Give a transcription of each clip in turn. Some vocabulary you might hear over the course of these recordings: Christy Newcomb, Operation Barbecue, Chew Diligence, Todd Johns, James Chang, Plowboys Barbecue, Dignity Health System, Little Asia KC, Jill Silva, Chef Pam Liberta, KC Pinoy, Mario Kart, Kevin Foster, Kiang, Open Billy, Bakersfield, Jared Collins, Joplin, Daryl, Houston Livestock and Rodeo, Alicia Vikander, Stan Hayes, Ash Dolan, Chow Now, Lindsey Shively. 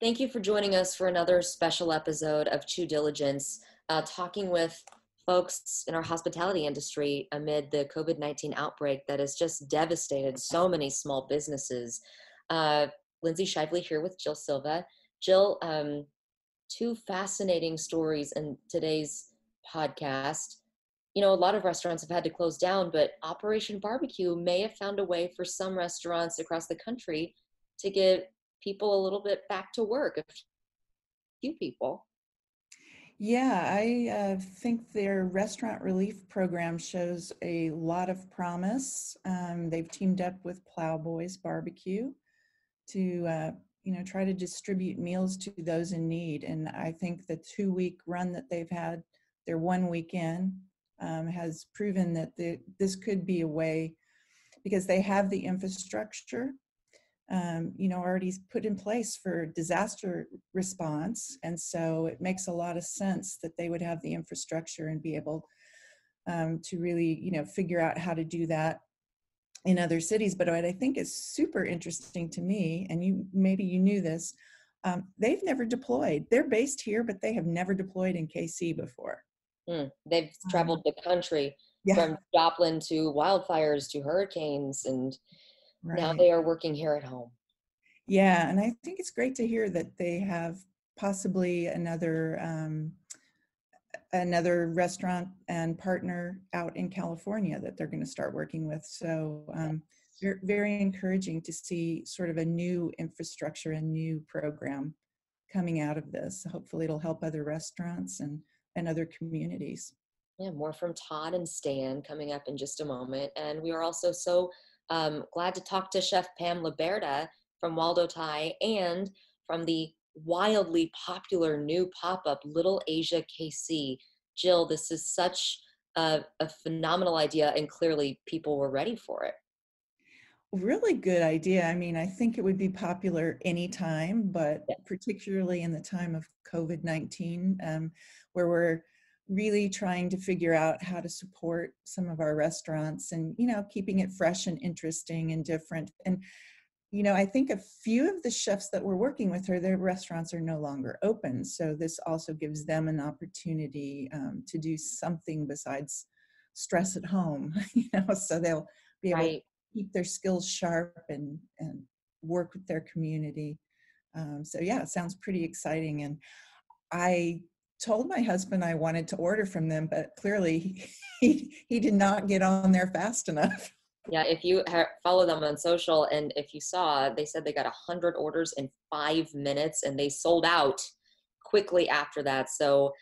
Thank you for joining us for another special episode of Chew Diligence, talking with folks in our hospitality industry amid the COVID-19 outbreak that has just devastated so many small businesses. Lindsey Shively here with Jill Silva. Jill, two fascinating stories in today's podcast. You know, a lot of restaurants have had to close down, but Operation Barbecue may have found a way for some restaurants across the country to get people a little bit back to work, a few people. Yeah, I think their restaurant relief program shows a lot of promise. They've teamed up with Plowboys Barbecue to try to distribute meals to those in need. And I think the 2-week run that they've had, their one weekend, has proven that this could be a way, because they have the infrastructure already put in place for disaster response. And so it makes a lot of sense that they would have the infrastructure and be able to really, figure out how to do that in other cities. But what I think is super interesting to me, and maybe you knew this, they've never deployed. They're based here, but they have never deployed in KC before. They've traveled the country from Joplin to wildfires to hurricanes, and right. Now they are working here at home. Yeah, and I think it's great to hear that they have possibly another restaurant and partner out in California that they're going to start working with. So very encouraging to see sort of a new infrastructure and new program coming out of this. Hopefully it'll help other restaurants and other communities. Yeah, more from Todd and Stan coming up in just a moment. And we are also so glad to talk to Chef Pam Liberta from Waldo Thai and from the wildly popular new pop-up Little Asia KC. Jill, this is such a phenomenal idea, and clearly people were ready for it. Really good idea. I mean, I think it would be popular anytime, but particularly in the time of COVID-19, where we're really trying to figure out how to support some of our restaurants and, keeping it fresh and interesting and different. And, I think a few of the chefs that we're working with, their restaurants are no longer open. So this also gives them an opportunity to do something besides stress at home, so they'll be able to keep their skills sharp and work with their community. It sounds pretty exciting. And I told my husband I wanted to order from them, but clearly he did not get on there fast enough. Yeah, if you follow them on social, and if you saw, they said they got 100 orders in 5 minutes, and they sold out quickly after that. So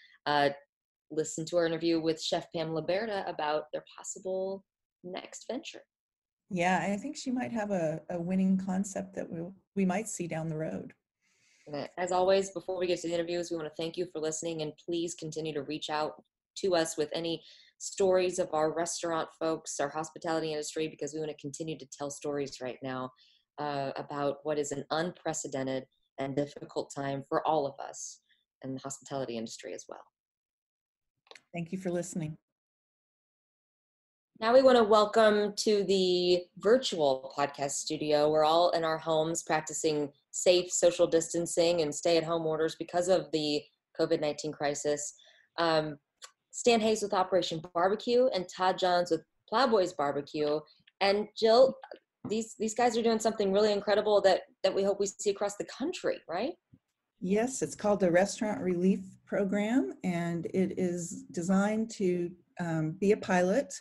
listen to our interview with Chef Pam Liberta about their possible next venture. Yeah, I think she might have a winning concept that we might see down the road. As always, before we get to the interviews, we want to thank you for listening, and please continue to reach out to us with any stories of our restaurant folks, our hospitality industry, because we want to continue to tell stories right now about what is an unprecedented and difficult time for all of us and the hospitality industry as well. Thank you for listening. Now we want to welcome to the virtual podcast studio. We're all in our homes practicing safe social distancing and stay-at-home orders because of the COVID-19 crisis. Stan Hayes with Operation Barbecue and Todd Johns with Plowboys Barbecue. And Jill, these guys are doing something really incredible that we hope we see across the country, right? Yes, it's called the Restaurant Relief Program, and it is designed to be a pilot.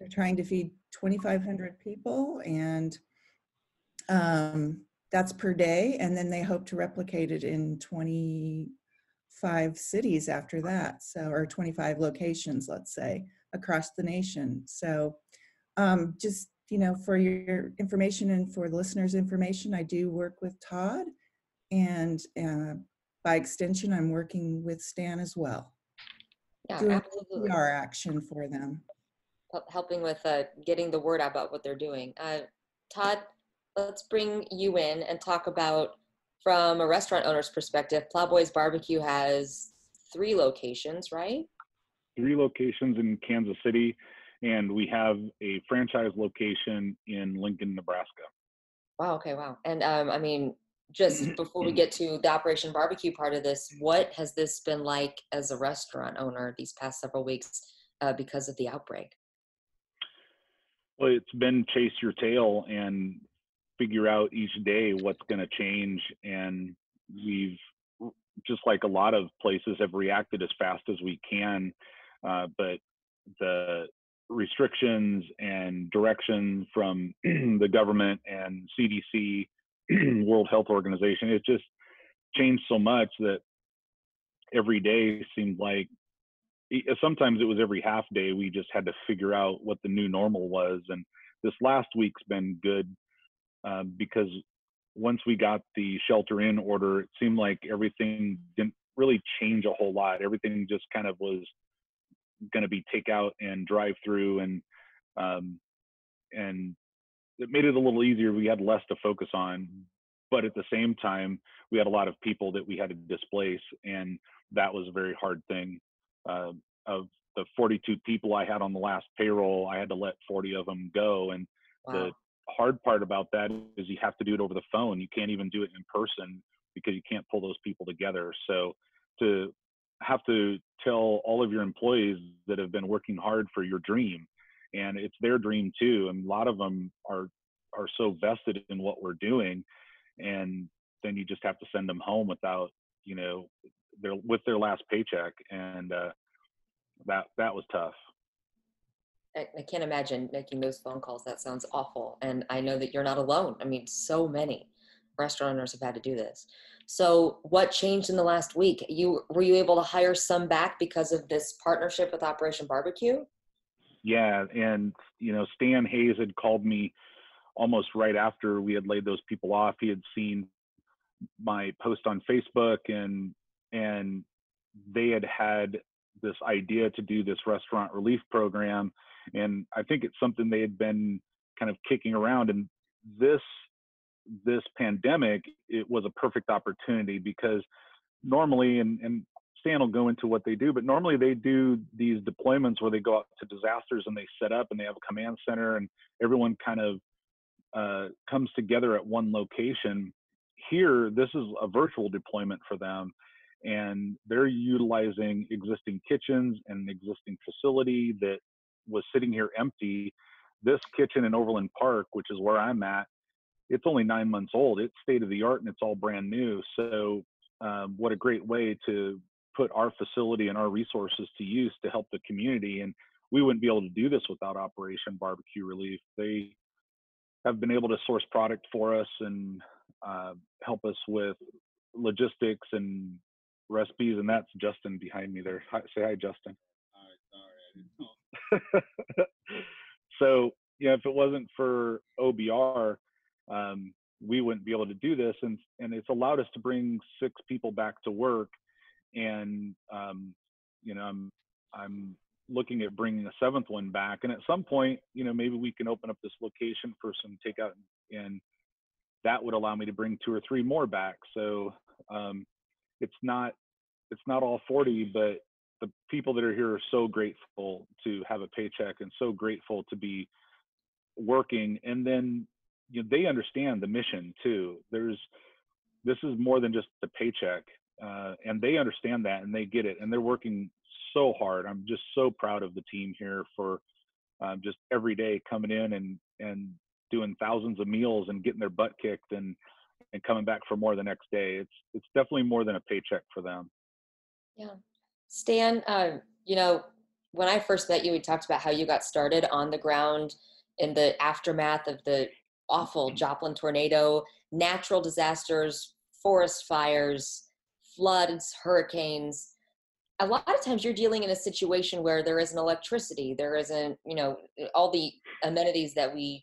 They're trying to feed 2,500 people, and that's per day. And then they hope to replicate it in 25 cities after that. So, or 25 locations, let's say, across the nation. So just, for your information and for the listeners' information, I do work with Todd, and by extension, I'm working with Stan as well. Yeah, doing absolutely. PR action for them. Helping with getting the word out about what they're doing. Todd, let's bring you in and talk about, from a restaurant owner's perspective, Plowboys Barbecue has 3 locations, right? 3 locations in Kansas City, and we have a franchise location in Lincoln, Nebraska. Wow. Okay. Wow. And just before we get to the Operation Barbecue part of this, what has this been like as a restaurant owner these past several weeks because of the outbreak? Well, it's been chase your tail and figure out each day what's going to change. And we've, just like a lot of places, have reacted as fast as we can. But the restrictions and direction from the government and CDC, World Health Organization, it just changed so much that every day seemed like, sometimes it was every half day, we just had to figure out what the new normal was. And this last week's been good because once we got the shelter in order, it seemed like everything didn't really change a whole lot. Everything just kind of was going to be takeout and drive through, and it made it a little easier. We had less to focus on, but at the same time, we had a lot of people that we had to displace, and that was a very hard thing. Of the 42 people I had on the last payroll, I had to let 40 of them go. And wow. The hard part about that is you have to do it over the phone. You can't even do it in person because you can't pull those people together. So to have to tell all of your employees that have been working hard for your dream, and it's their dream too. And a lot of them are so vested in what we're doing. And then you just have to send them home without, you know, with their last paycheck. And that was tough. I can't imagine making those phone calls. That sounds awful. And I know that you're not alone. I mean, so many restaurant owners have had to do this. So what changed in the last week? Were you able to hire some back because of this partnership with Operation Barbecue? Yeah, and you know, Stan Hayes had called me almost right after we had laid those people off. He had seen my post on Facebook, and they had this idea to do this restaurant relief program, and I think it's something they had been kind of kicking around. And this pandemic, it was a perfect opportunity because normally, and Stan will go into what they do, but normally they do these deployments where they go out to disasters and they set up and they have a command center and everyone kind of comes together at one location. Here, this is a virtual deployment for them, and they're utilizing existing kitchens and an existing facility that was sitting here empty. This kitchen in Overland Park, which is where I'm at, it's only 9 months old. It's state of the art and it's all brand new. So what a great way to put our facility and our resources to use to help the community. And we wouldn't be able to do this without Operation Barbecue Relief. They have been able to source product for us and help us with logistics and recipes. And that's Justin behind me there. Hi, say hi, Justin. All right, sorry, I didn't know. So yeah, if it wasn't for OBR, we wouldn't be able to do this. And it's allowed us to bring 6 people back to work. And you know, I'm looking at bringing a 7th one back, and at some point, you know, maybe we can open up this location for some takeout, and that would allow me to bring 2 or 3 more back. So it's not all 40, but the people that are here are so grateful to have a paycheck and so grateful to be working. And then, you know, they understand the mission too. This is more than just the paycheck. And they understand that, and they get it, and they're working so hard. I'm just so proud of the team here for just every day coming in and doing thousands of meals and getting their butt kicked and coming back for more the next day. It's definitely more than a paycheck for them. Yeah. Stan, you know, when I first met you, we talked about how you got started on the ground in the aftermath of the awful Joplin tornado, natural disasters, forest fires, floods, hurricanes. A lot of times you're dealing in a situation where there isn't electricity, there isn't, you know, all the amenities that we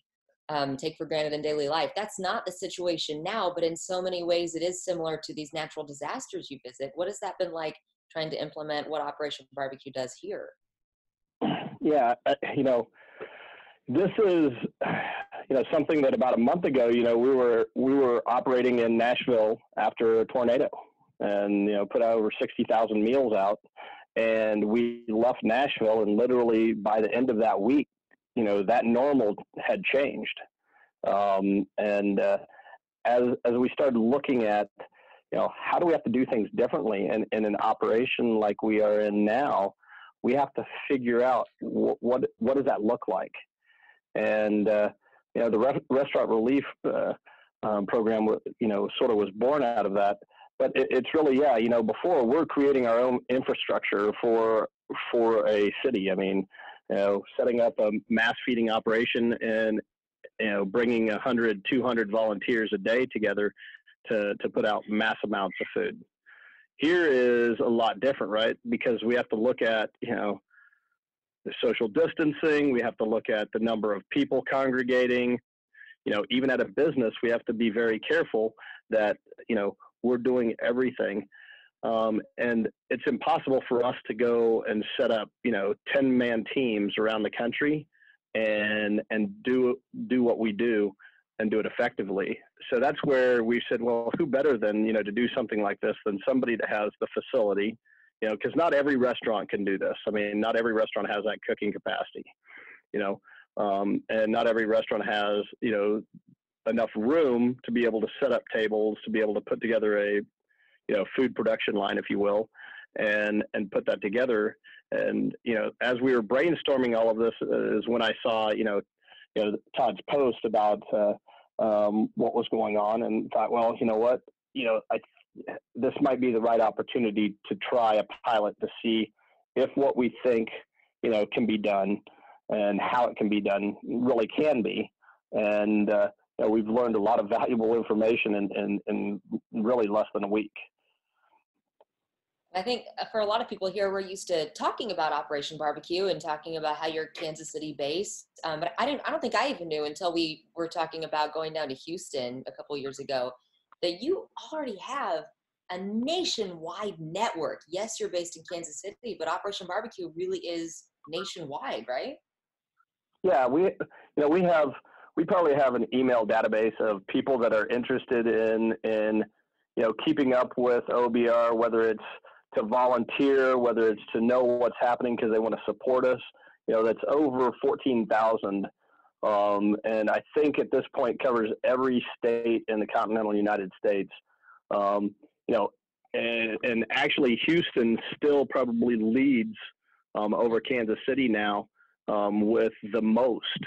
take for granted in daily life. That's not the situation now, but in so many ways it is similar to these natural disasters you visit. What has that been like trying to implement what Operation Barbecue does here? Yeah, you know, this is, you know, something that about a month ago, you know, we were operating in Nashville after a tornado, and, you know, put over 60,000 meals out, and we left Nashville, and literally by the end of that week, you know, that normal had changed. And as we started looking at, you know, how do we have to do things differently? And in an operation like we are in now, we have to figure out what does that look like? And, you know, the Restaurant Relief program, you know, sort of was born out of that. But it's really, yeah, you know, before we're creating our own infrastructure for a city. I mean, you know, setting up a mass feeding operation and, you know, bringing 100, 200 volunteers a day together to put out mass amounts of food. Here is a lot different, right? Because we have to look at, you know, the social distancing. We have to look at the number of people congregating. You know, even at a business, we have to be very careful that, you know, we're doing everything. And it's impossible for us to go and set up, you know, 10-man teams around the country and do what we do and do it effectively. So that's where we said, well, who better than, you know, to do something like this than somebody that has the facility, you know, because not every restaurant can do this. I mean, not every restaurant has that cooking capacity, you know, and not every restaurant has, you know, enough room to be able to set up tables, to be able to put together a, you know, food production line, if you will, and put that together. And, you know, as we were brainstorming all of this is when I saw, you know, Todd's post about what was going on, and thought, well, you know what, you know, this might be the right opportunity to try a pilot to see if what we think, you know, can be done and how it can be done really can be. And, you know, we've learned a lot of valuable information in really less than a week. I think for a lot of people here, we're used to talking about Operation Barbecue and talking about how you're Kansas City based, but I don't think I even knew until we were talking about going down to Houston a couple years ago that you already have a nationwide network. Yes, you're based in Kansas City, but Operation Barbecue really is nationwide, right? Yeah, we probably have an email database of people that are interested in you know, keeping up with OBR, whether it's to volunteer, whether it's to know what's happening because they want to support us. You know, that's over 14,000. And I think at this point covers every state in the continental United States. You know, and actually Houston still probably leads over Kansas City now with the most.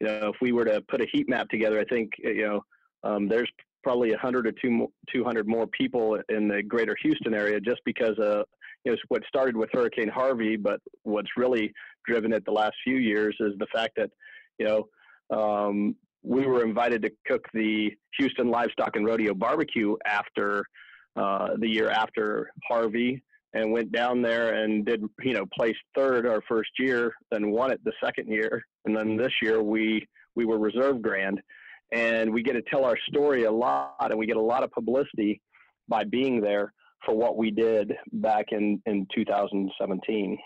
You know, if we were to put a heat map together, I think, you know, there's probably 100 or 200 more people in the greater Houston area, just because you know, what started with Hurricane Harvey, but what's really driven it the last few years is the fact that, you know, we were invited to cook the Houston Livestock and Rodeo barbecue after the year after Harvey, and went down there and did, you know, placed third our first year, then won it the second year. And then this year we were reserve grand. And we get to tell our story a lot, and we get a lot of publicity by being there for what we did back in 2017.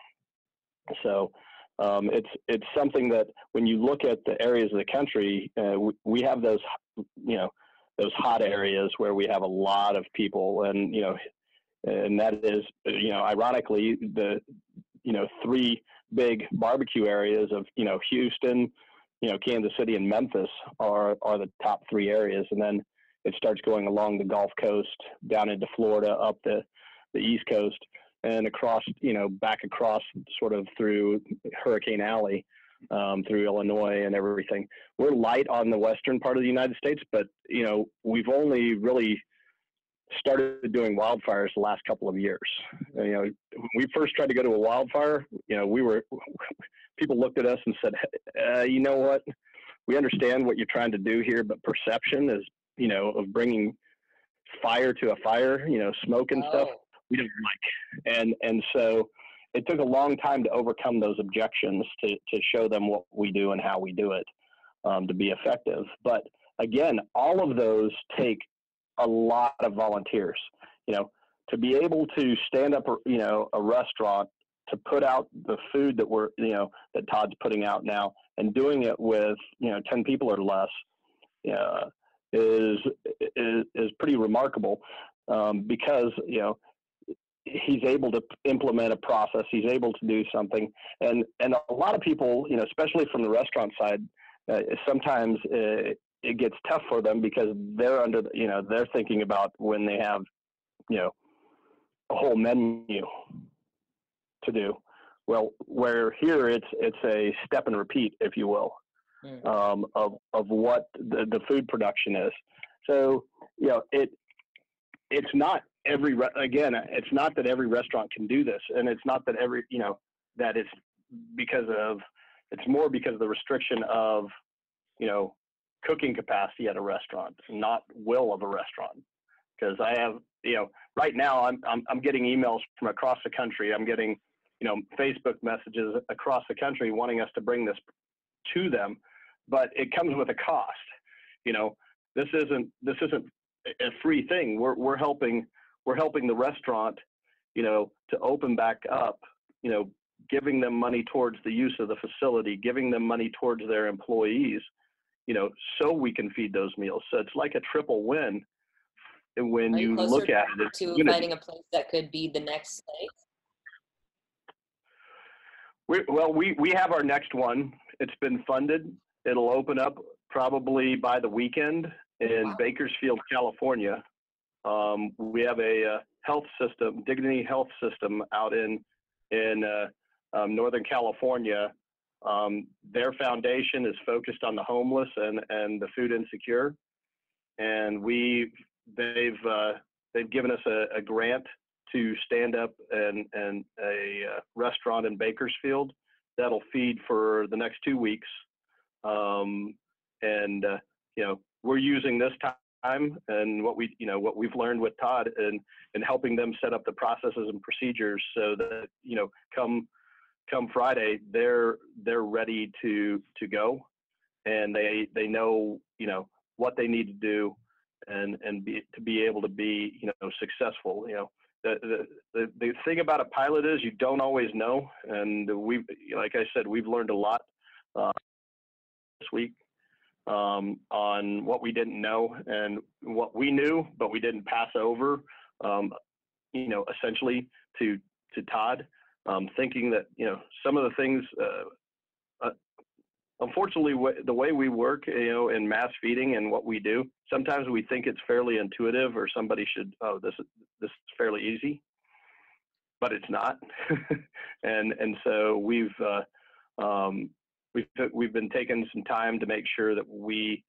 So it's something that when you look at the areas of the country, we have those, you know, those hot areas where we have a lot of people, and, you know, and that is, you know, ironically the, you know, three big barbecue areas of, you know, Houston, you know, Kansas City and Memphis are the top three areas. And then it starts going along the Gulf Coast, down into Florida, up the East Coast, and across, you know, back across sort of through Hurricane Alley, through Illinois and everything. We're light on the western part of the United States, but, you know, we've only really started doing wildfires the last couple of years. You know, when we first tried to go to a wildfire, you know, people looked at us and said, you know what, we understand what you're trying to do here, but perception is, you know, of bringing fire to a fire, you know, smoke and stuff, we didn't like. And so it took a long time to overcome those objections, to show them what we do and how we do it, to be effective. But again, all of those take a lot of volunteers, you know, to be able to stand up, you know, a restaurant, to put out the food that we're, you know, that Todd's putting out now, and doing it with, you know, 10 people or less, is pretty remarkable, because, you know, he's able to implement a process, he's able to do something, and a lot of people, you know, especially from the restaurant side, sometimes it gets tough for them because they're under, you know, they're thinking about when they have, you know, a whole menu to do. Well, where here it's a step and repeat, if you will, of what the food production is. So, you know, it's not every, again, it's not that every restaurant can do this, and it's not that every, you know, that it's because of, it's more because of the restriction of, you know, cooking capacity at a restaurant, not will of a restaurant. Because I have, you know, right now I'm getting emails from across the country. I'm getting, you know, Facebook messages across the country wanting us to bring this to them, but it comes with a cost. You know, this isn't a free thing. We're helping the restaurant, you know, to open back up, you know, giving them money towards the use of the facility, giving them money towards their employees, you know, so we can feed those meals. So it's like a triple win. And when you look at it, to finding a place that could be the next place. We have our next one. It's been funded. It'll open up probably by the weekend in Bakersfield, California. We have a health system, Dignity Health System, out in Northern California. Their foundation is focused on the homeless and the food insecure. And they've given us a grant to stand up and a restaurant in Bakersfield that'll feed for the next 2 weeks. You know, we're using this time and what we've learned with Todd and helping them set up the processes and procedures so that, you know, come Friday, they're ready to go, and they know, you know, what they need to do and to be able to be, you know, successful. You know, the thing about a pilot is you don't always know. And like I said, we've learned a lot this week on what we didn't know and what we knew, but we didn't pass over, you know, essentially to Todd, thinking that, you know, some of the things, unfortunately, the way we work, you know, in mass feeding and what we do, sometimes we think it's fairly intuitive, or somebody should, oh, this is fairly easy, but it's not. and so we've been taking some time to make sure that we,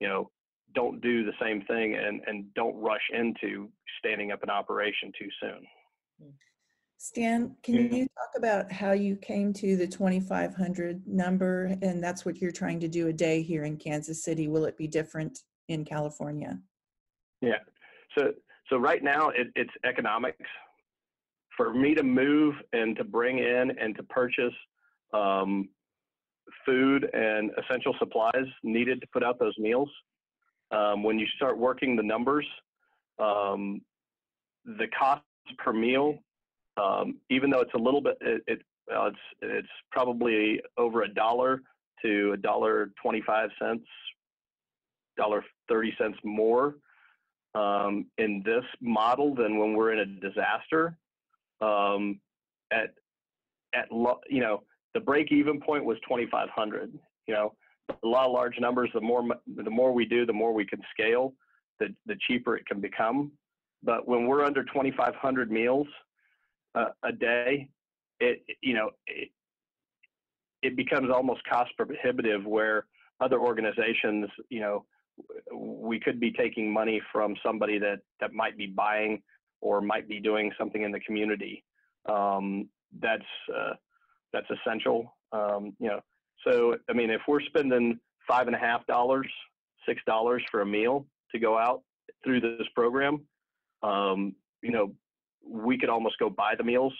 you know, don't do the same thing and don't rush into standing up an operation too soon. Stan, can you talk about how you came to the 2,500 number, and that's what you're trying to do a day here in Kansas City? Will it be different in California? Yeah. So right now it's economics. For me to move and to bring in and to purchase food and essential supplies needed to put out those meals, when you start working the numbers, the cost per meal, even though it's a little bit, it's probably over $1 to $1.25, $1.30 more in this model than when we're in a disaster. You know, the break-even point was 2,500. You know, a lot of large numbers. The more we do, the more we can scale. The cheaper it can become. But when we're under 2,500 meals a day, it becomes almost cost prohibitive, where other organizations, you know, we could be taking money from somebody that might be buying or might be doing something in the community that's essential. You know, so I mean, if we're spending $5.50, $6 for a meal to go out through this program, you know, we could almost go buy the meals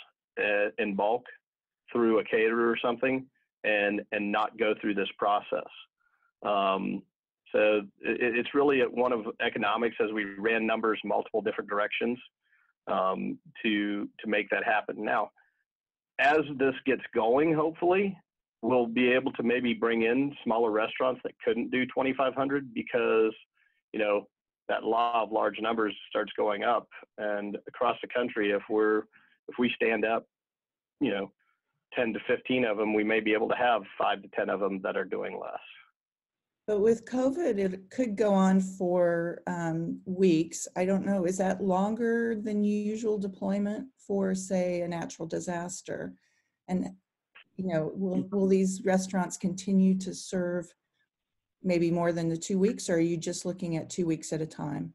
in bulk through a caterer or something and not go through this process. So it's really one of economics, as we ran numbers multiple different directions to make that happen. Now, as this gets going, hopefully, we'll be able to maybe bring in smaller restaurants that couldn't do 2,500 because, you know, that law of large numbers starts going up. And across the country, if we stand up, you know, 10 to 15 of them, we may be able to have 5 to 10 of them that are doing less. But with COVID, it could go on for weeks. I don't know, is that longer than usual deployment for, say, a natural disaster? And, you know, will these restaurants continue to serve maybe more than the 2 weeks, or are you just looking at 2 weeks at a time?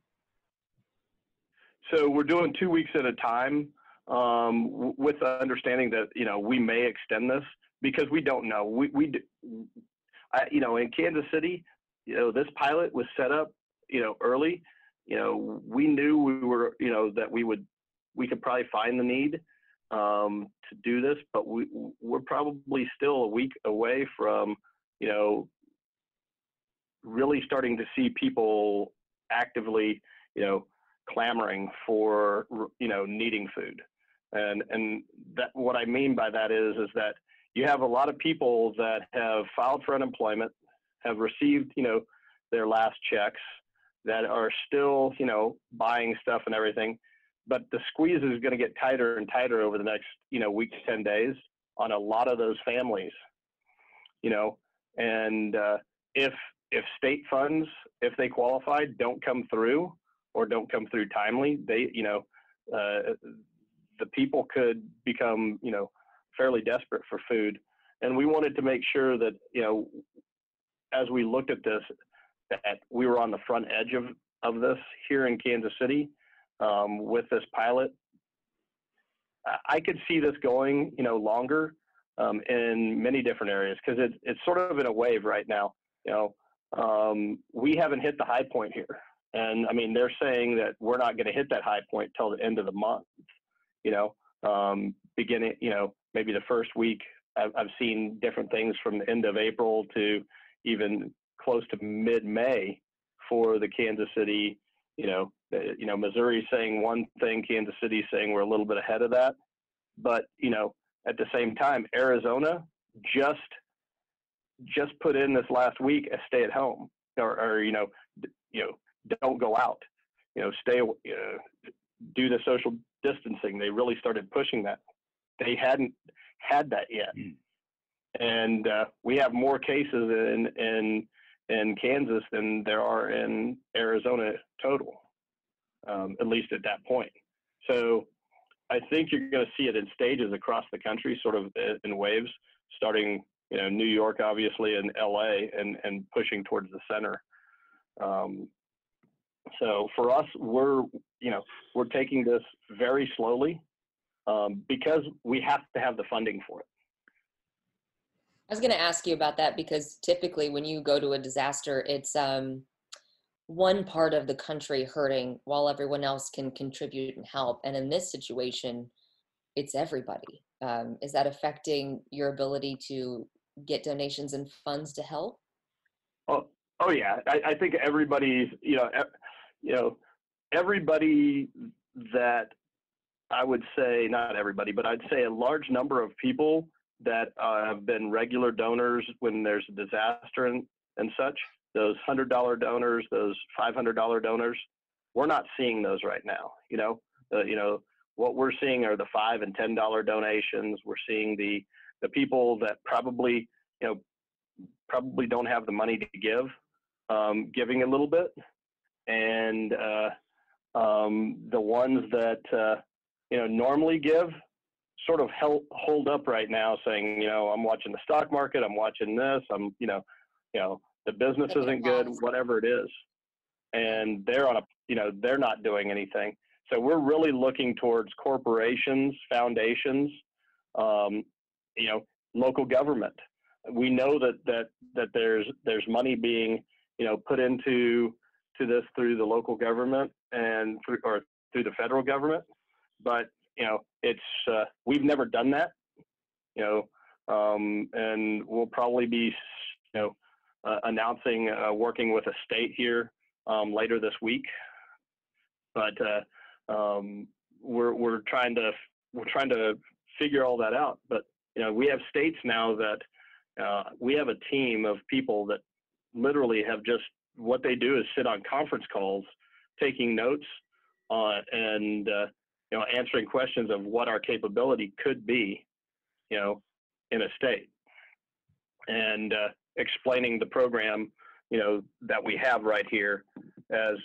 So we're doing 2 weeks at a time with the understanding that, you know, we may extend this because we don't know. You know, in Kansas City, you know, this pilot was set up, you know, early. You know, we knew we were, you know, that we could probably find the need to do this, but we're probably still a week away from, you know, really starting to see people actively, you know, clamoring for, you know, needing food. And that, what I mean by that is that you have a lot of people that have filed for unemployment, have received, you know, their last checks, that are still, you know, buying stuff and everything, but the squeeze is going to get tighter and tighter over the next, you know, week to 10 days on a lot of those families, you know, and if state funds, if they qualify, don't come through or don't come through timely, they, you know, the people could become, you know, fairly desperate for food. And we wanted to make sure that, you know, as we looked at this, that we were on the front edge of this here in Kansas City with this pilot. I could see this going, you know, longer in many different areas, because it's sort of in a wave right now. You know, we haven't hit the high point here. And I mean, they're saying that we're not going to hit that high point till the end of the month, you know, beginning, you know, maybe the first week. I've seen different things from the end of April to even close to mid-May for the Kansas City, you know, Missouri saying one thing, Kansas City saying we're a little bit ahead of that. But, you know, at the same time, Arizona just put in this last week a stay at home, or you know, don't go out, you know, stay, do the social distancing. They really started pushing that. They hadn't had that yet. And we have more cases in Kansas than there are in Arizona total, at least at that point. So I think you're going to see it in stages across the country, sort of in waves, starting, you know, New York, obviously, and LA, and pushing towards the center. So for us, we're taking this very slowly because we have to have the funding for it. I was going to ask you about that, because typically when you go to a disaster, it's one part of the country hurting while everyone else can contribute and help. And in this situation, it's everybody. Is that affecting your ability to get donations and funds to help? Oh yeah, I think everybody's, you know, everybody that I would say, not everybody, but I'd say a large number of people that have been regular donors when there's a disaster and such, those $100 donors, those $500 donors, we're not seeing those right now. You know, what we're seeing are the $5 and $10 donations. We're seeing the people that probably, you know, probably don't have the money to give, giving a little bit, and the ones that you know, normally give sort of hold up right now, saying, you know, I'm watching the stock market, I'm watching this, I'm you know the business isn't good, whatever it is, and they're on a, you know, they're not doing anything. So we're really looking towards corporations, foundations, you know, local government. We know that there's money being, you know, put into this through the local government and through the federal government, but you know, it's we've never done that, you know, and we'll probably be, you know, announcing working with a state here later this week, but we're trying to figure all that out. But you know, we have states now that. We have a team of people that literally have just, what they do is sit on conference calls, taking notes and, you know, answering questions of what our capability could be, you know, in a state, and explaining the program you know, that we have right here as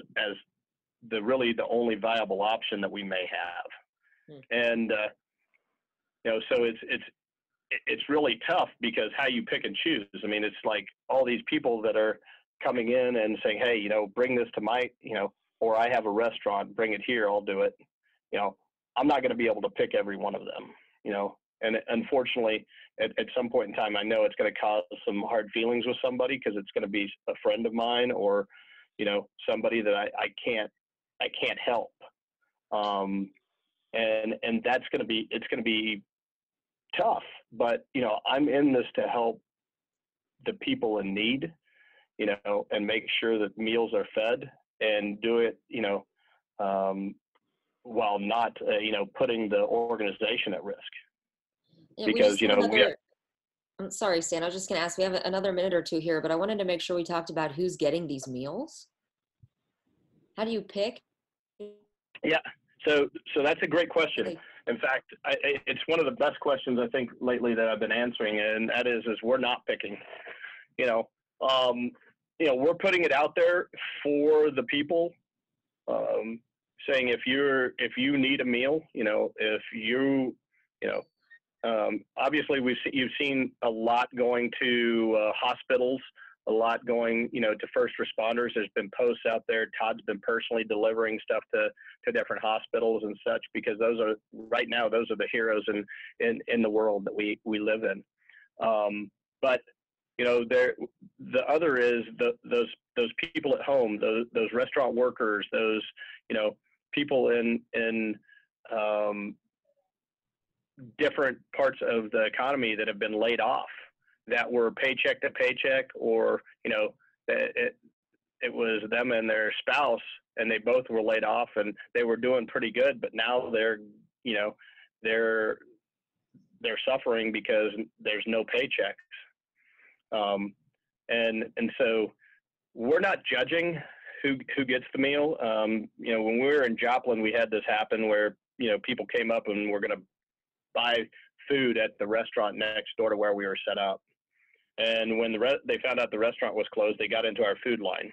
the really the only viable option that we may have. And, you know, so it's really tough because how you pick and choose. I mean, it's like all these people that are coming in and saying, hey, you know, bring this to my, you know, or I have a restaurant, bring it here, I'll do it. You know, I'm not going to be able to pick every one of them, you know, and unfortunately at some point in time, I know it's going to cause some hard feelings with somebody because it's going to be a friend of mine or, you know, somebody that I can't help. And that's going to be, it's going to be tough, but you know, I'm in this to help the people in need, you know, and make sure that meals are fed and do it, you know, while not, you know, putting the organization at risk. Yeah, because, you know, I'm sorry, Stan, I was just going to ask, we have another minute or two here, but I wanted to make sure we talked about who's getting these meals. How do you pick? Yeah. So that's a great question. In fact, it's one of the best questions I think lately that I've been answering. And that is we're not picking, you know, we're putting it out there for the people, saying if you need a meal, you know, if you, you know, obviously you've seen a lot going to hospitals, a lot going, you know, to first responders. There's been posts out there. Todd's been personally delivering stuff to different hospitals and such, because those are right now, those are the heroes in the world that we live in. But you know, the other is those people at home, those restaurant workers, those, you know, people in different parts of the economy that have been laid off, that were paycheck to paycheck, or, you know, it was them and their spouse, and they both were laid off and they were doing pretty good, but now they're, you know, they're suffering because there's no paychecks. And so we're not judging who gets the meal. You know, when we were in Joplin, we had this happen where, you know, people came up and were going to buy food at the restaurant next door to where we were set up. And when they found out the restaurant was closed, they got into our food line,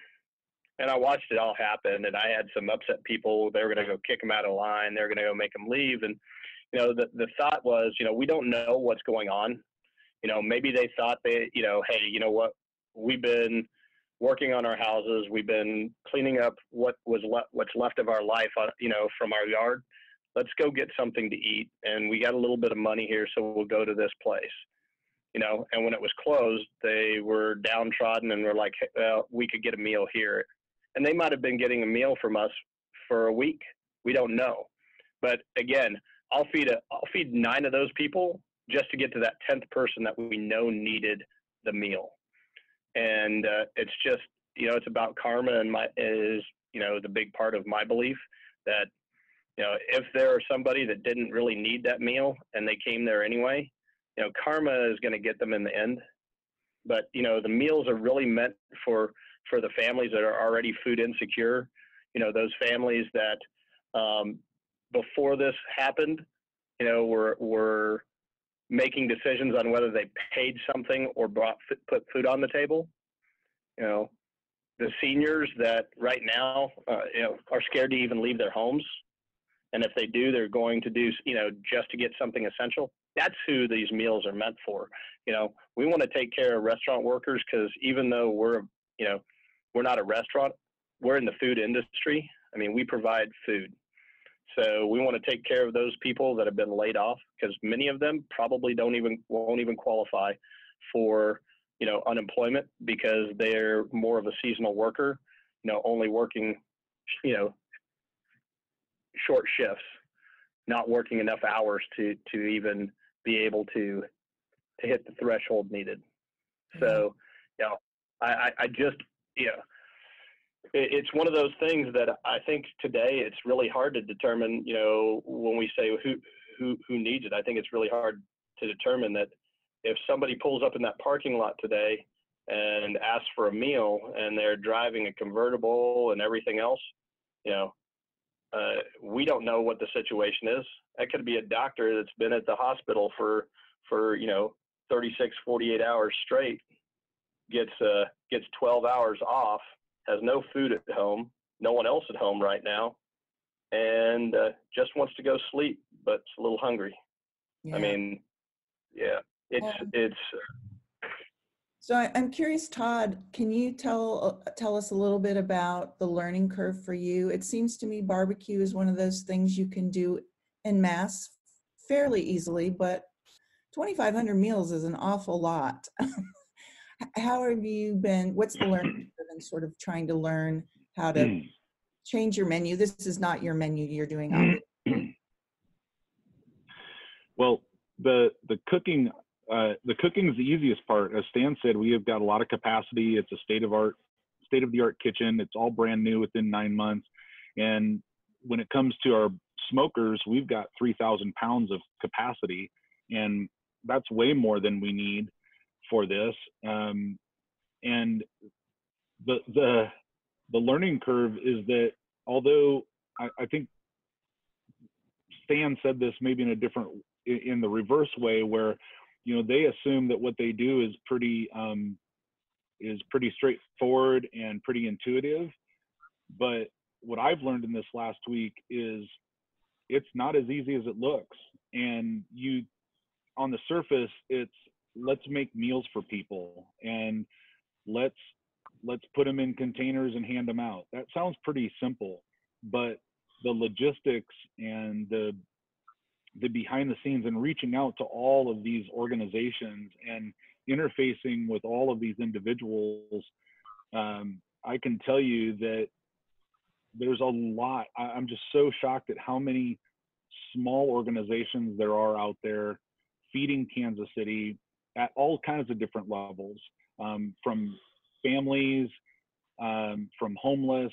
and I watched it all happen. And I had some upset people. They were going to go kick them out of line. They were going to go make them leave. And, you know, the thought was, you know, we don't know what's going on. You know, maybe they thought they, you know, hey, you know what, we've been working on our houses. We've been cleaning up what's left of our life, you know, from our yard. Let's go get something to eat. And we got a little bit of money here, so we'll go to this place, you know. And when it was closed, they were downtrodden and were like, hey, well, we could get a meal here. And they might have been getting a meal from us for a week. We don't know. But again, I'll feed 9 of those people just to get to that 10th person that we know needed the meal. And it's just, you know, it's about karma, and you know, the big part of my belief that, you know, if there are somebody that didn't really need that meal and they came there anyway, you know, karma is going to get them in the end. But, you know, the meals are really meant for the families that are already food insecure, you know, those families that before this happened, you know, were making decisions on whether they paid something or put food on the table. You know, the seniors that right now, you know, are scared to even leave their homes. And if they do, they're going to do, you know, just to get something essential. That's who these meals are meant for. You know, we want to take care of restaurant workers, because even though we're, you know, we're not a restaurant, we're in the food industry. I mean, we provide food. So we want to take care of those people that have been laid off, because many of them probably won't even qualify for, you know, unemployment, because they're more of a seasonal worker, you know, only working, you know, short shifts, not working enough hours to even be able to hit the threshold needed. So, you know, I just, you know, it's one of those things that I think today it's really hard to determine, you know, when we say who needs it. I think it's really hard to determine that if somebody pulls up in that parking lot today and asks for a meal, and they're driving a convertible and everything else, you know, we don't know what the situation is. That could be a doctor that's been at the hospital for you know, 36, 48 hours straight, gets 12 hours off, has no food at home, no one else at home right now, and just wants to go sleep, but's a little hungry. Yeah. I mean, yeah, it's. So I'm curious, Todd, can you tell us a little bit about the learning curve for you? It seems to me barbecue is one of those things you can do en masse fairly easily, but 2,500 meals is an awful lot. How have you been, what's the learning curve in sort of trying to learn how to change your menu? This is not your menu you're doing. Well, the cooking, is the easiest part. As Stan said, we have got a lot of capacity. It's a state of the art kitchen. It's all brand new within 9 months. And when it comes to our smokers, we've got 3,000 pounds of capacity, and that's way more than we need for this. And the learning curve is that, although I think Stan said this maybe in a different, in the reverse way, where, you know, they assume that what they do is pretty straightforward and pretty intuitive. But what I've learned in this last week is it's not as easy as it looks. And you, on the surface, it's let's make meals for people and let's put them in containers and hand them out. That sounds pretty simple, but the logistics and the behind the scenes and reaching out to all of these organizations and interfacing with all of these individuals, I can tell you that there's a lot. I'm just so shocked at how many small organizations there are out there feeding Kansas City at all kinds of different levels, from families, from homeless,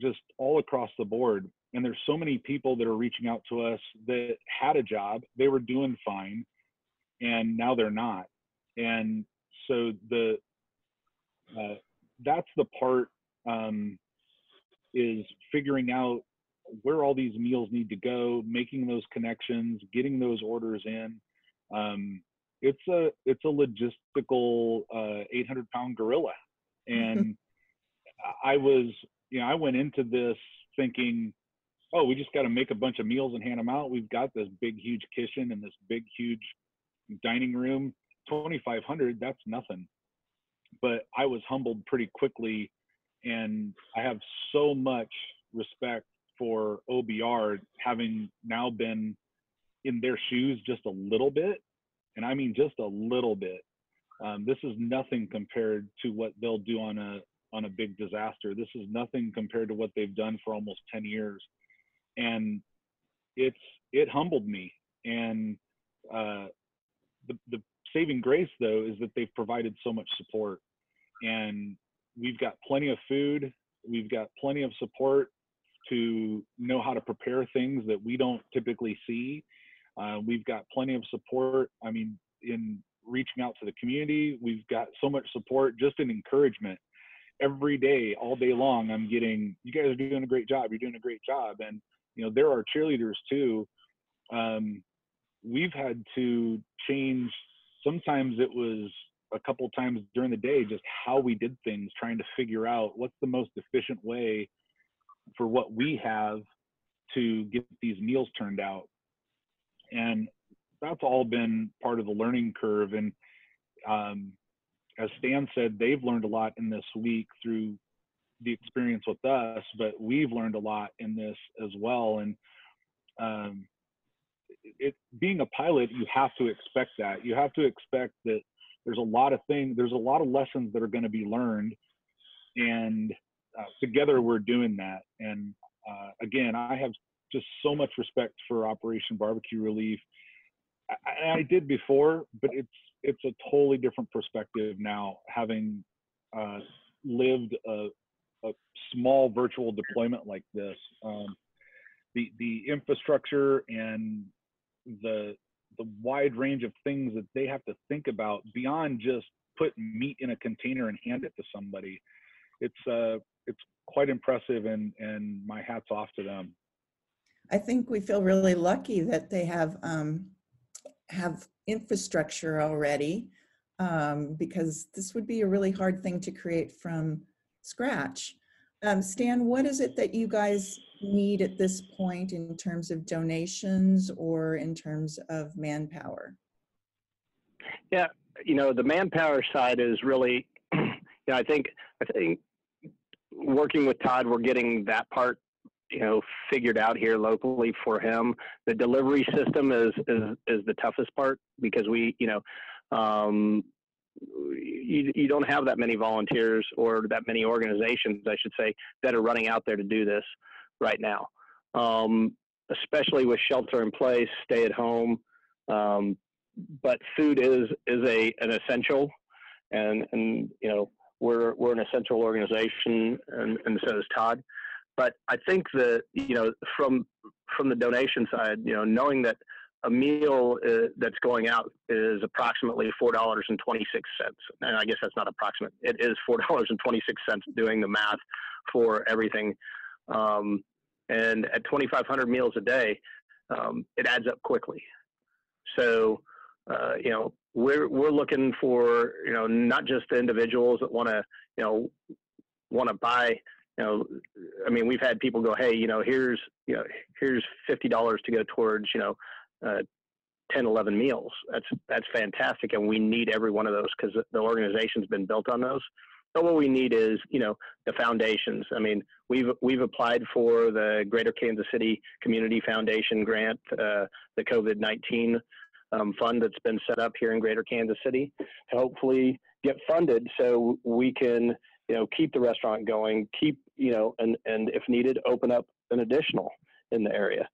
just all across the board. And there's so many people that are reaching out to us that had a job, they were doing fine, and now they're not. And so that's the part, is figuring out where all these meals need to go, making those connections, getting those orders in. It's a logistical 800-pound gorilla. And I went into this thinking, oh, we just got to make a bunch of meals and hand them out. We've got this big, huge kitchen and this big, huge dining room. 2,500, that's nothing. But I was humbled pretty quickly, and I have so much respect for OBR, having now been in their shoes just a little bit. And I mean, just a little bit. This is nothing compared to what they'll do on a big disaster. This is nothing compared to what they've done for almost 10 years. And it humbled me. And the saving grace, though, is that they've provided so much support, and we've got plenty of food, we've got plenty of support to know how to prepare things that we don't typically see. We've got plenty of support, I mean, in reaching out to the community. We've got so much support, just in encouragement. Every day, all day long, I'm getting, you guys are doing a great job, you're doing a great job. And, you know, there are cheerleaders too. We've had to change, sometimes it was a couple times during the day, just how we did things, trying to figure out what's the most efficient way for what we have to get these meals turned out. And that's all been part of the learning curve. And as Stan said, they've learned a lot in this week through the experience with us, but we've learned a lot in this as well. And being a pilot, you have to expect that. You have to expect that there's a lot of things, there's a lot of lessons that are going to be learned. And together we're doing that. And again, I have just so much respect for Operation Barbecue Relief. I did before, but it's a totally different perspective now, having lived a small virtual deployment like this. The infrastructure and the wide range of things that they have to think about beyond just put meat in a container and hand it to somebody, it's quite impressive, and my hat's off to them. I think we feel really lucky that they have infrastructure already because this would be a really hard thing to create from scratch. Stan, what is it that you guys need at this point in terms of donations or in terms of manpower? Yeah, you know, the manpower side is really, you know, I think working with Todd, we're getting that part, you know, figured out here locally for him. The delivery system is the toughest part, because we, you know, you don't have that many volunteers or that many organizations, I should say, that are running out there to do this right now. Especially with shelter in place, stay at home. But food is an essential, and you know, we're an essential organization, and so is Todd. But I think that, you know, from the donation side, you know, knowing that a meal that's going out is approximately $4.26, and I guess that's not approximate. It is $4.26 doing the math for everything, and at 2,500 meals a day, it adds up quickly. So, you know, we're looking for, you know, not just the individuals that want to buy, you know, I mean, we've had people go, hey, here's $50 to go towards, 10, 11 meals. That's fantastic. And we need every one of those, because the organization's been built on those. But what we need is, you know, the foundations. I mean, we've applied for the Greater Kansas City Community Foundation grant, the COVID-19 fund that's been set up here in Greater Kansas City, to hopefully get funded so we can, you know, keep the restaurant going, keep, you know, and if needed, open up an additional in the area.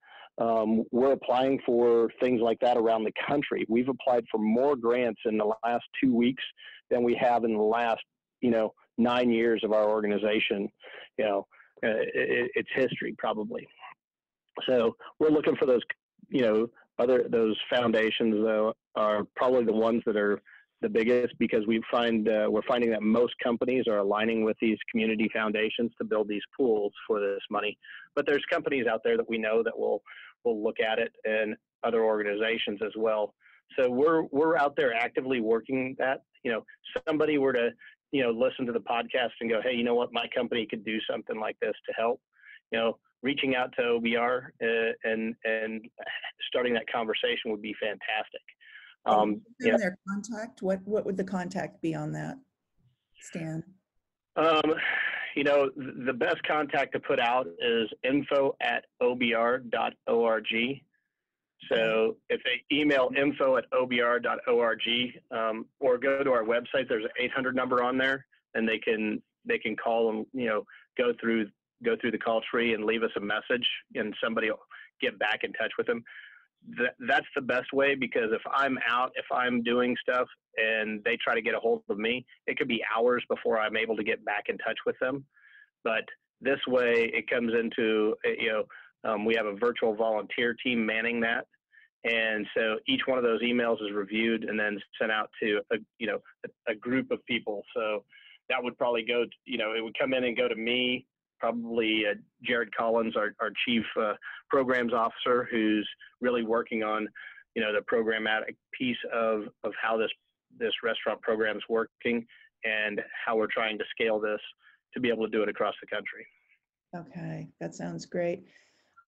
We're applying for things like that around the country. We've applied for more grants in the last 2 weeks than we have in the last, you know, 9 years of our organization. You know, it's history probably. So we're looking for those, you know, those foundations, though, are probably the ones that are the biggest, because we're finding that most companies are aligning with these community foundations to build these pools for this money. But there's companies out there that we know that will look at it, and other organizations as well. So we're out there actively working that. You know, somebody were to, you know, listen to the podcast and go, hey, you know what, my company could do something like this to help, you know, reaching out to OBR and starting that conversation would be fantastic. Yeah. Their contact, what would the contact be on that, Stan? You know, the best contact to put out is info@obr.org. So if they email info@obr.org, or go to our website, there's an 800 number on there, and they can call and, you know, go through the call tree and leave us a message, and somebody will get back in touch with them. That's the best way, because if I'm out, if I'm doing stuff and they try to get a hold of me, it could be hours before I'm able to get back in touch with them. But this way it comes into, you know, we have a virtual volunteer team manning that, and so each one of those emails is reviewed and then sent out to a group of people. So that would probably go to, you know, it would come in and go to me, probably Jared Collins, our chief programs officer, who's really working on, you know, the programmatic piece of how this restaurant program is working and how we're trying to scale this to be able to do it across the country. Okay, that sounds great.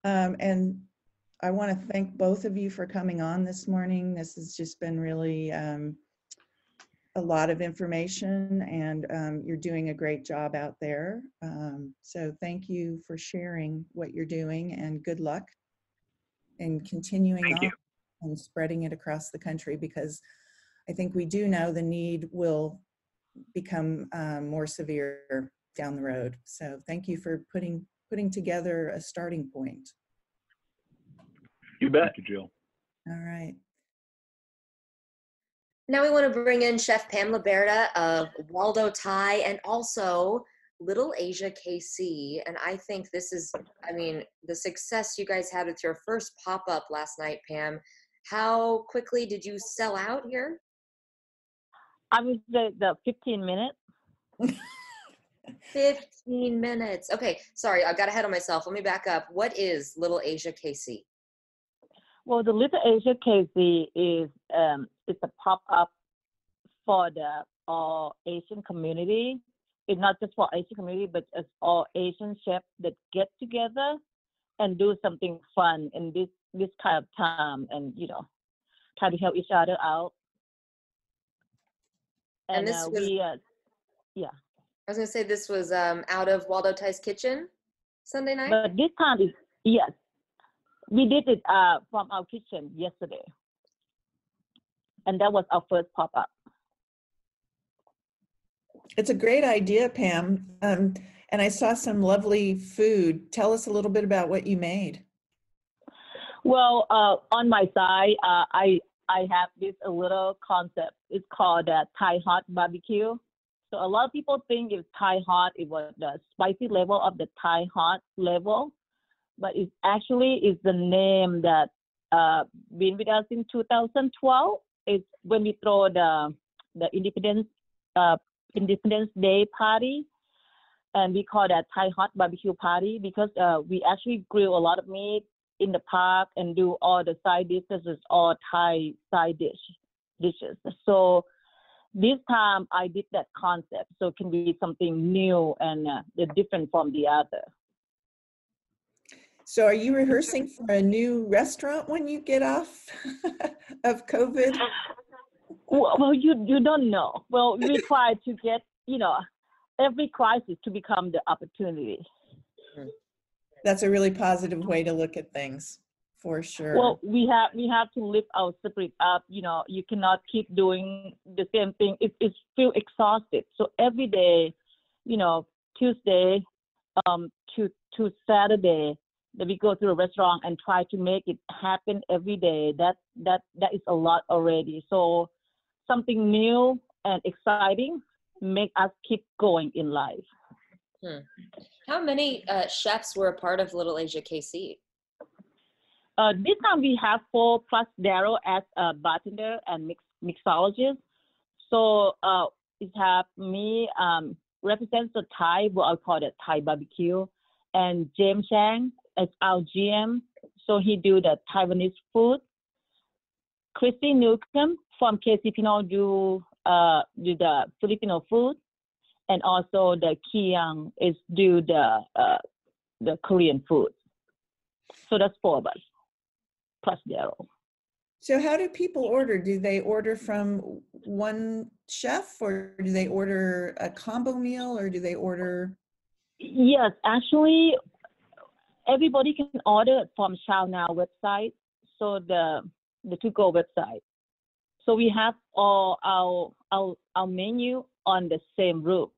And I want to thank both of you for coming on this morning. This has just been really a lot of information, and you're doing a great job out there. So thank you for sharing what you're doing, and good luck in continuing on and spreading it across the country, because I think we do know the need will become more severe down the road. So thank you for putting together a starting point. You bet. Thank you, Jill. All right. Now we want to bring in Chef Pam Liberta of Waldo Thai and also Little Asia KC. And I think this is, I mean, the success you guys had with your first pop-up last night, Pam, how quickly did you sell out here? I was the 15 minutes. 15 minutes. Okay, sorry, I got ahead of myself. Let me back up. What is Little Asia KC? Well, the Little Asia KC is it's a pop-up for the all Asian community. It's not just for Asian community, but it's all Asian chefs that get together and do something fun in this kind of time, and you know, try to help each other out. And this was, yeah. I was gonna say this was out of Waldo Thai's kitchen Sunday night. But this time is yes, we did it from our kitchen yesterday, and that was our first pop up. It's a great idea, Pam. And I saw some lovely food. Tell us a little bit about what you made. Well, on my side, I have this little concept. It's called Thai hot barbecue. So a lot of people think it's Thai hot, it was the spicy level of the Thai hot level, but it actually is the name that been with us in 2012. It's when we throw the Independence Day party, and we call that Thai hot barbecue party because we actually grill a lot of meat in the park and do all the side dishes, all Thai side dishes. So this time I did that concept, so it can be something new and different from the other. So are you rehearsing for a new restaurant when you get off of COVID? Well, you don't know. Well, we try to get, you know, every crisis to become the opportunity. That's a really positive way to look at things, for sure. Well, we have to lift our spirit up. You know, you cannot keep doing the same thing. It feels exhausted. So every day, you know, Tuesday to Saturday, that we go to a restaurant and try to make it happen every day. That is a lot already. So something new and exciting make us keep going in life. How many chefs were a part of Little Asia KC? This time we have 4 plus Daryl as a bartender and mixologist. So it have me represents the Thai, what I call the Thai barbecue, and James Chang as our GM. So he do the Taiwanese food. Christy Newcomb from KC Pinoy do the Filipino food, and also the Kiang is do the Korean food. So that's 4 of us, plus Daryl. So how do people order? Do they order from one chef, or do they order a combo meal, or do they order? Yes, actually, everybody can order from Chow Now website, so the to-go website. So we have all our menu on the same roof.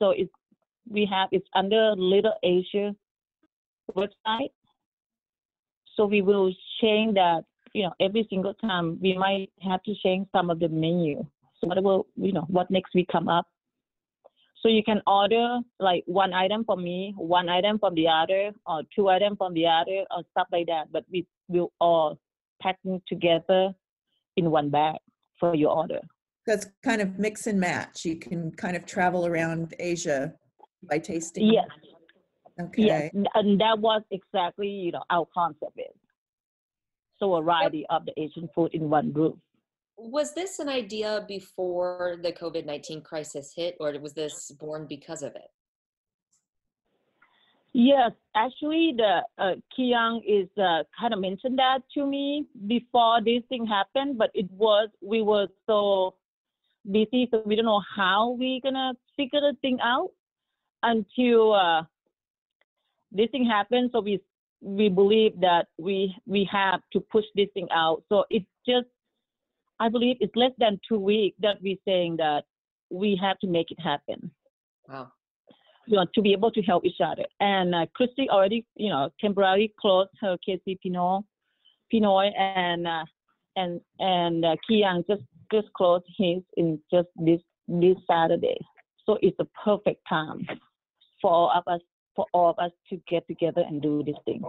So it's under Little Asia website. So we will change that, you know, every single time. We might have to change some of the menu. So whatever, you know, what next we come up. So you can order like one item from me, one item from the other, or 2 items from the other, or stuff like that. But we will all pack them together in one bag for your order. That's kind of mix and match. You can kind of travel around Asia by tasting. Yes. Okay. Yes. And that was exactly, you know, our concept is. So a variety of the Asian food in one group. Was this an idea before the COVID-19 crisis hit, or was this born because of it? Yes, actually, the Kiang is kind of mentioned that to me before this thing happened, but we were so busy, so we don't know how we're gonna figure the thing out until this thing happened. So we believe that we have to push this thing out. So it's just, I believe it's less than 2 weeks that we're saying that we have to make it happen. Wow. You know, to be able to help each other. And Christy already, you know, temporarily closed her KC Pinoy, and Kiang just closed his in just this Saturday. So it's a perfect time for all of us to get together and do this thing.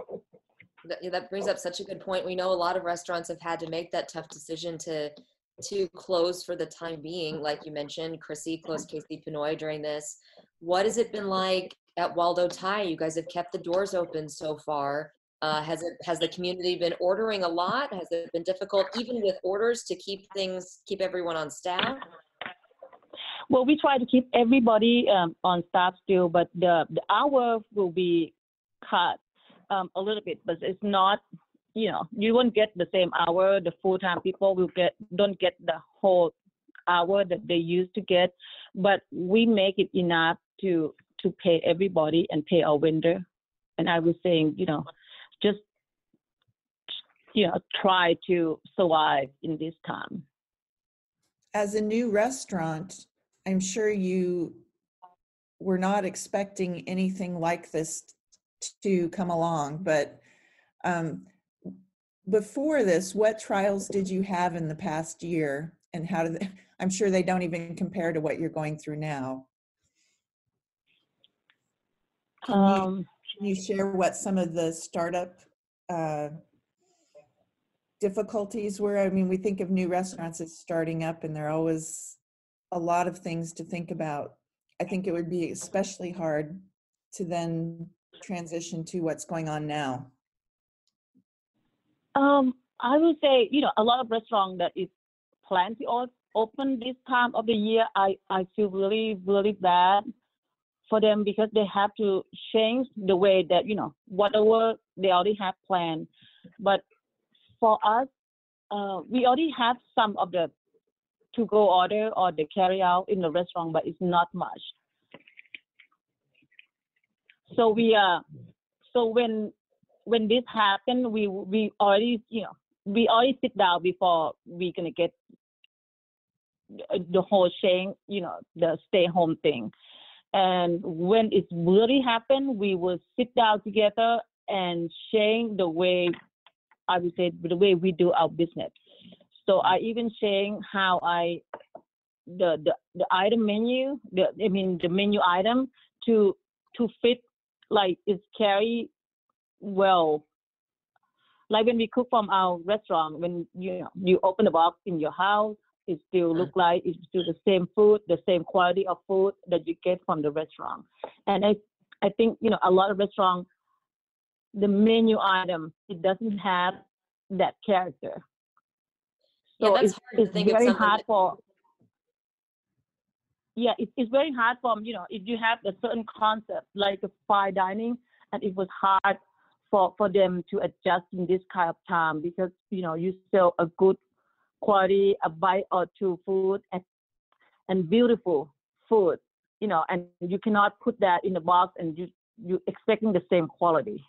That brings up such a good point. We know a lot of restaurants have had to make that tough decision to close for the time being. Like you mentioned, Chrissy closed KC Pinoy during this. What has it been like at Waldo Thai? You guys have kept the doors open so far. Has the community been ordering a lot? Has it been difficult, even with orders, to keep everyone on staff? Well, we try to keep everybody on staff still, but the hour will be cut a little bit, but it's not, you know, you won't get the same hour. The full-time people will get, don't get the whole hour that they used to get, but we make it enough to pay everybody and pay our vendor. And I was saying, you know, just, you know, try to survive in this time. As a new restaurant, I'm sure you were not expecting anything like this to come along, but before this, what trials did you have in the past year, and how did they, I'm sure they don't even compare to what you're going through now. Can you share what some of the startup difficulties were? I mean, we think of new restaurants as starting up, and there are always a lot of things to think about. I think it would be especially hard to then transition to what's going on now. I would say, you know, a lot of restaurants that is planned to open this time of the year, I feel really, really bad for them, because they have to change the way that, you know, whatever they already have planned. But for us, we already have some of the to-go order or the carry-out in the restaurant, but it's not much. So we so when this happened, we already, you know, we already sit down before we're gonna get the whole chain, you know, the stay-home thing. And when it really happened, we will sit down together and sharing the way, I would say, the way we do our business. So I even sharing how I, the item menu, the menu item to fit, like it's carry well. Like when we cook from our restaurant, when you open the box in your house, it still look like it's still the same food, the same quality of food that you get from the restaurant. And I think, you know, a lot of restaurants, the menu item, it doesn't have that character. So yeah, it's very hard for, you know, if you have a certain concept like a fine dining, and it was hard for them to adjust in this kind of time, because, you know, you sell a good quality, a bite or two food and beautiful food, you know, and you cannot put that in the box and you're expecting the same quality.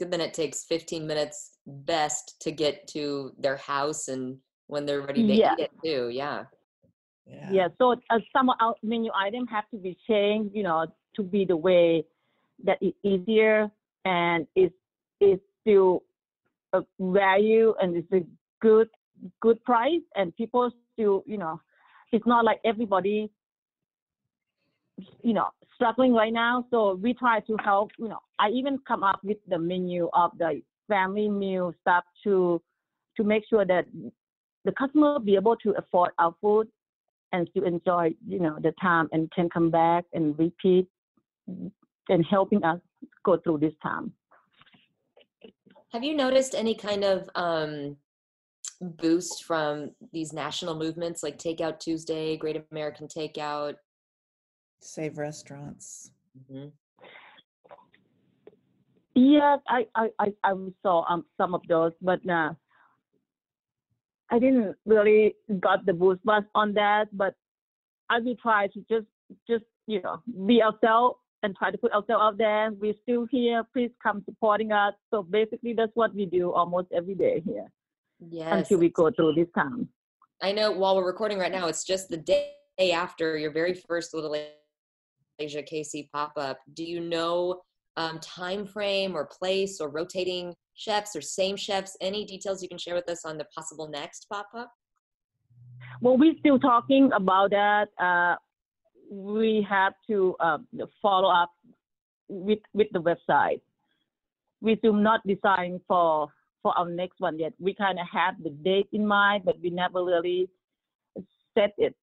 Then it takes 15 minutes best to get to their house, and when they're ready to eat it too. Yeah. So some out menu item have to be changed, you know, to be the way that it's easier and it's still a value and it's a good price, and people still, you know, it's not like everybody, you know, struggling right now. So we try to help, you know, I even come up with the menu of the family meal stuff to make sure that the customer will be able to afford our food and to enjoy, you know, the time and can come back and repeat and helping us go through this time. Have you noticed any kind of boost from these national movements like Takeout Tuesday, Great American Takeout? Save restaurants. Mm-hmm. Yeah, I saw some of those, but I didn't really got the boost bus on that. But I will try to just you know, be ourselves and try to put ourselves out there. We're still here. Please come supporting us. So basically, that's what we do almost every day here. Yes. Until we go through this time. I know. While we're recording right now, it's just the day after your very first Little Asia KC pop-up. Do you know time frame or place or rotating chefs or same chefs? Any details you can share with us on the possible next pop-up? Well, we're still talking about that. We have to follow up with the website. We do not design for our next one yet. We kind of have the date in mind, but we never really set it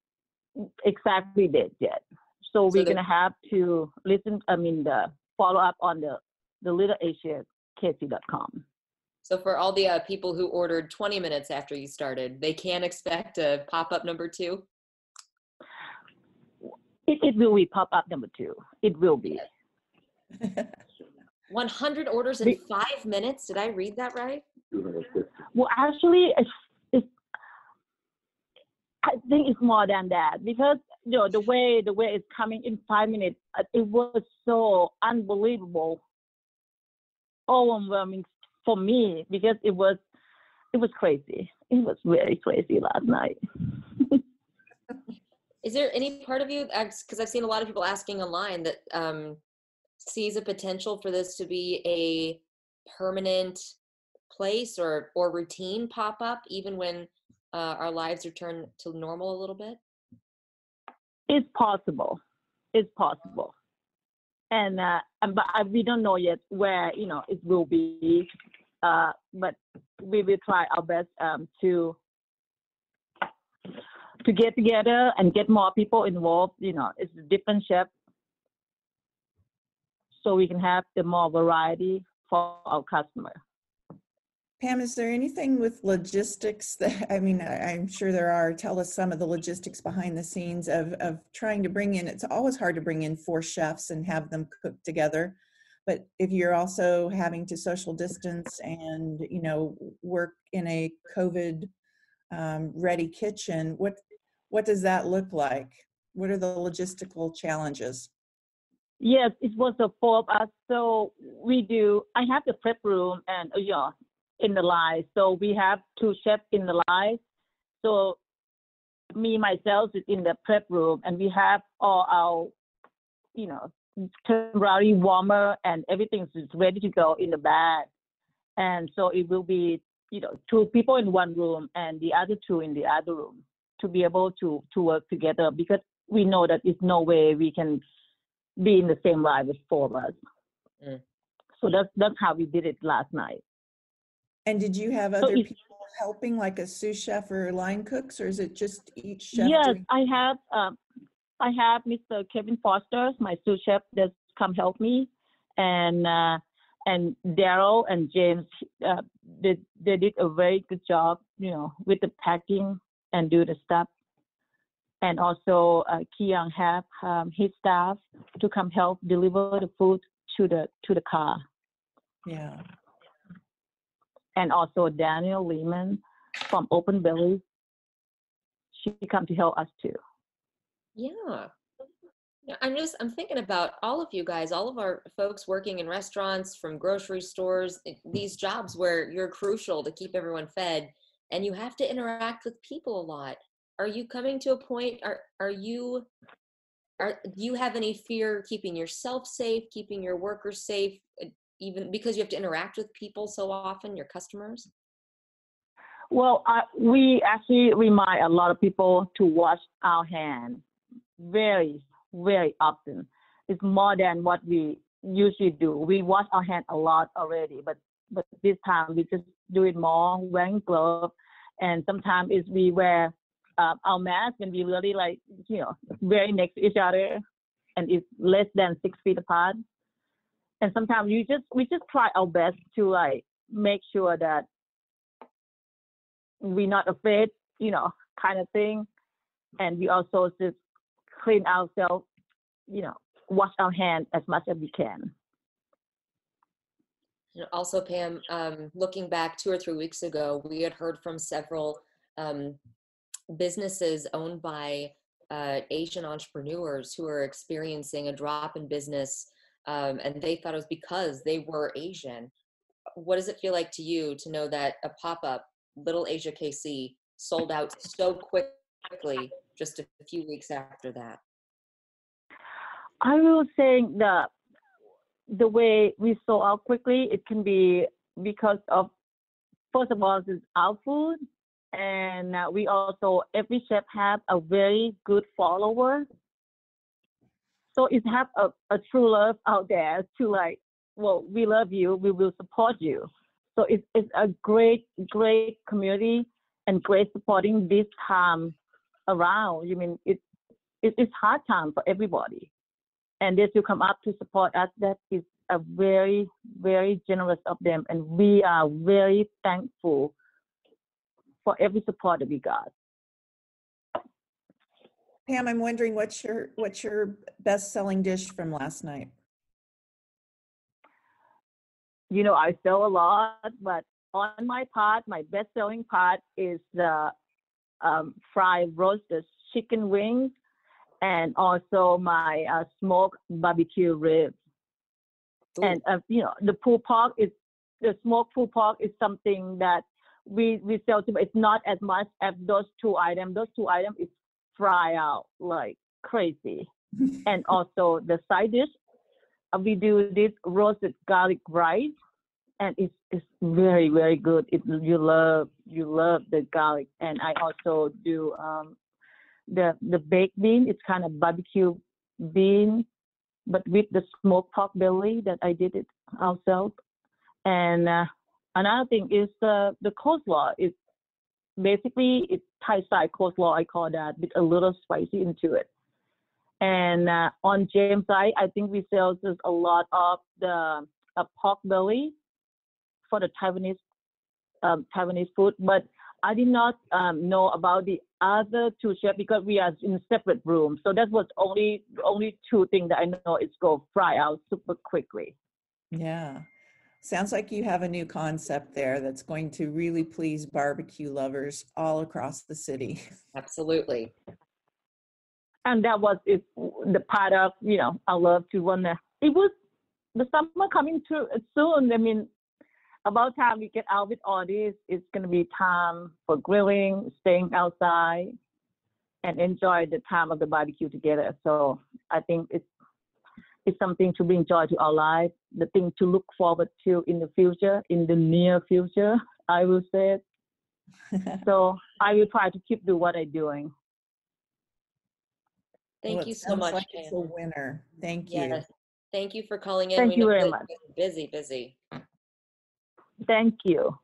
exactly date yet. So we're gonna have to the follow up on the littleasiakc.com. So for all the people who ordered 20 minutes after you started, they can expect a pop-up number 2? It will be pop-up number two. It will be. 100 orders in 5 minutes. Did I read that right? Well, actually, I think it's more than that, because you know the way it's coming in 5 minutes. It was so unbelievable, overwhelming for me, because it was crazy. It was very crazy last night. Is there any part of you, because I've seen a lot of people asking online, that sees a potential for this to be a permanent place or routine pop-up, even when our lives return to normal a little bit? It's possible. It's possible. And but we don't know yet where, you know, it will be. But we will try our best to get together and get more people involved. You know, it's different chefs, so we can have the more variety for our customer. Pam, is there anything with logistics that, I mean, I'm sure there are, tell us some of the logistics behind the scenes of trying to bring in, it's always hard to bring in 4 chefs and have them cook together. But if you're also having to social distance and, you know, work in a COVID ready kitchen, what does that look like? What are the logistical challenges? Yes, it was the 4 of us. So we do, I have the prep room and yeah, in the live, so we have 2 chefs in the live. So me myself is in the prep room, and we have all our, you know, temporary warmer and everything's ready to go in the bag. And so it will be, you know, 2 people in one room and the other 2 in the other room to be able to work together, because we know that it's no way we can be in the same live as 4 of us. Mm. So that's how we did it last night. And did you have other people helping, like a sous chef or line cooks, or is it just each chef? Yes, I have Mr. Kevin Foster, my sous chef, that's come help me, and Daryl and James, they did a very good job, you know, with the packing and do the stuff, and also Kiang have his staff to come help deliver the food to the car. Yeah. And also Daniel Lehman from Open Billy, she come to help us too. Yeah, I'm thinking about all of you guys, all of our folks working in restaurants, from grocery stores, these jobs where you're crucial to keep everyone fed, and you have to interact with people a lot. Are you coming to a point? Do you have any fear keeping yourself safe, keeping your workers safe? Even because you have to interact with people so often, your customers? Well, we actually remind a lot of people to wash our hands very, very often. It's more than what we usually do. We wash our hands a lot already, but this time we just do it more, wearing gloves, and sometimes we wear our mask and we really, like, you know, very next to each other, and it's less than 6 feet apart. And sometimes we just try our best to, like, make sure that we're not afraid, you know, kind of thing. And we also just clean ourselves, you know, wash our hands as much as we can. And also, Pam, looking back 2 or 3 weeks ago, we had heard from several businesses owned by Asian entrepreneurs who are experiencing a drop in business. And they thought it was because they were Asian. What does it feel like to you to know that a pop-up, Little Asia KC, sold out so quickly just a few weeks after that? I will say that the way we sold out quickly, it can be because of, first of all, it's our food, and we also, every chef have a very good follower. So it have a true love out there to, like, well, we love you, we will support you. So it's a great, great community and great supporting this time around. I mean, it's hard time for everybody. And they still come up to support us. That is a very, very generous of them. And we are very thankful for every support that we got. Pam, I'm wondering what's your best-selling dish from last night? You know, I sell a lot, but on my pot, my best-selling pot is the fried roasted chicken wings and also my smoked barbecue ribs. Ooh. And you know, the pulled pork is the smoked pulled pork is something that we sell to, but it's not as much as those two items. Those two items is fry out like crazy. And also the side dish, we do this roasted garlic rice, and it's very, very good. You love the garlic. And I also do the baked bean. It's kind of barbecue bean, but with the smoked pork belly that I did it ourselves. And another thing is the coleslaw. It's basically it's Thai side coleslaw, I call that, with a little spicy into it. And on James' side, I think we sell just a lot of the pork belly for the Taiwanese food. But I did not know about the other two chefs because we are in separate rooms. So that was only two things that I know is go fry out super quickly. Yeah. Sounds like you have a new concept there that's going to really please barbecue lovers all across the city. Absolutely. And that was the part of, you know, I love to wonder. It was the summer coming to soon. I mean, about time we get out with all this, it's going to be time for grilling, staying outside, and enjoy the time of the barbecue together. So I think it's something to bring joy to our life, the thing to look forward to in the future, in the near future, I will say it. So I will try to keep doing what I'm doing. Thank you so much. Like it's a winner. Thank you. Thank you for calling in. Thank you very much. Busy. Thank you.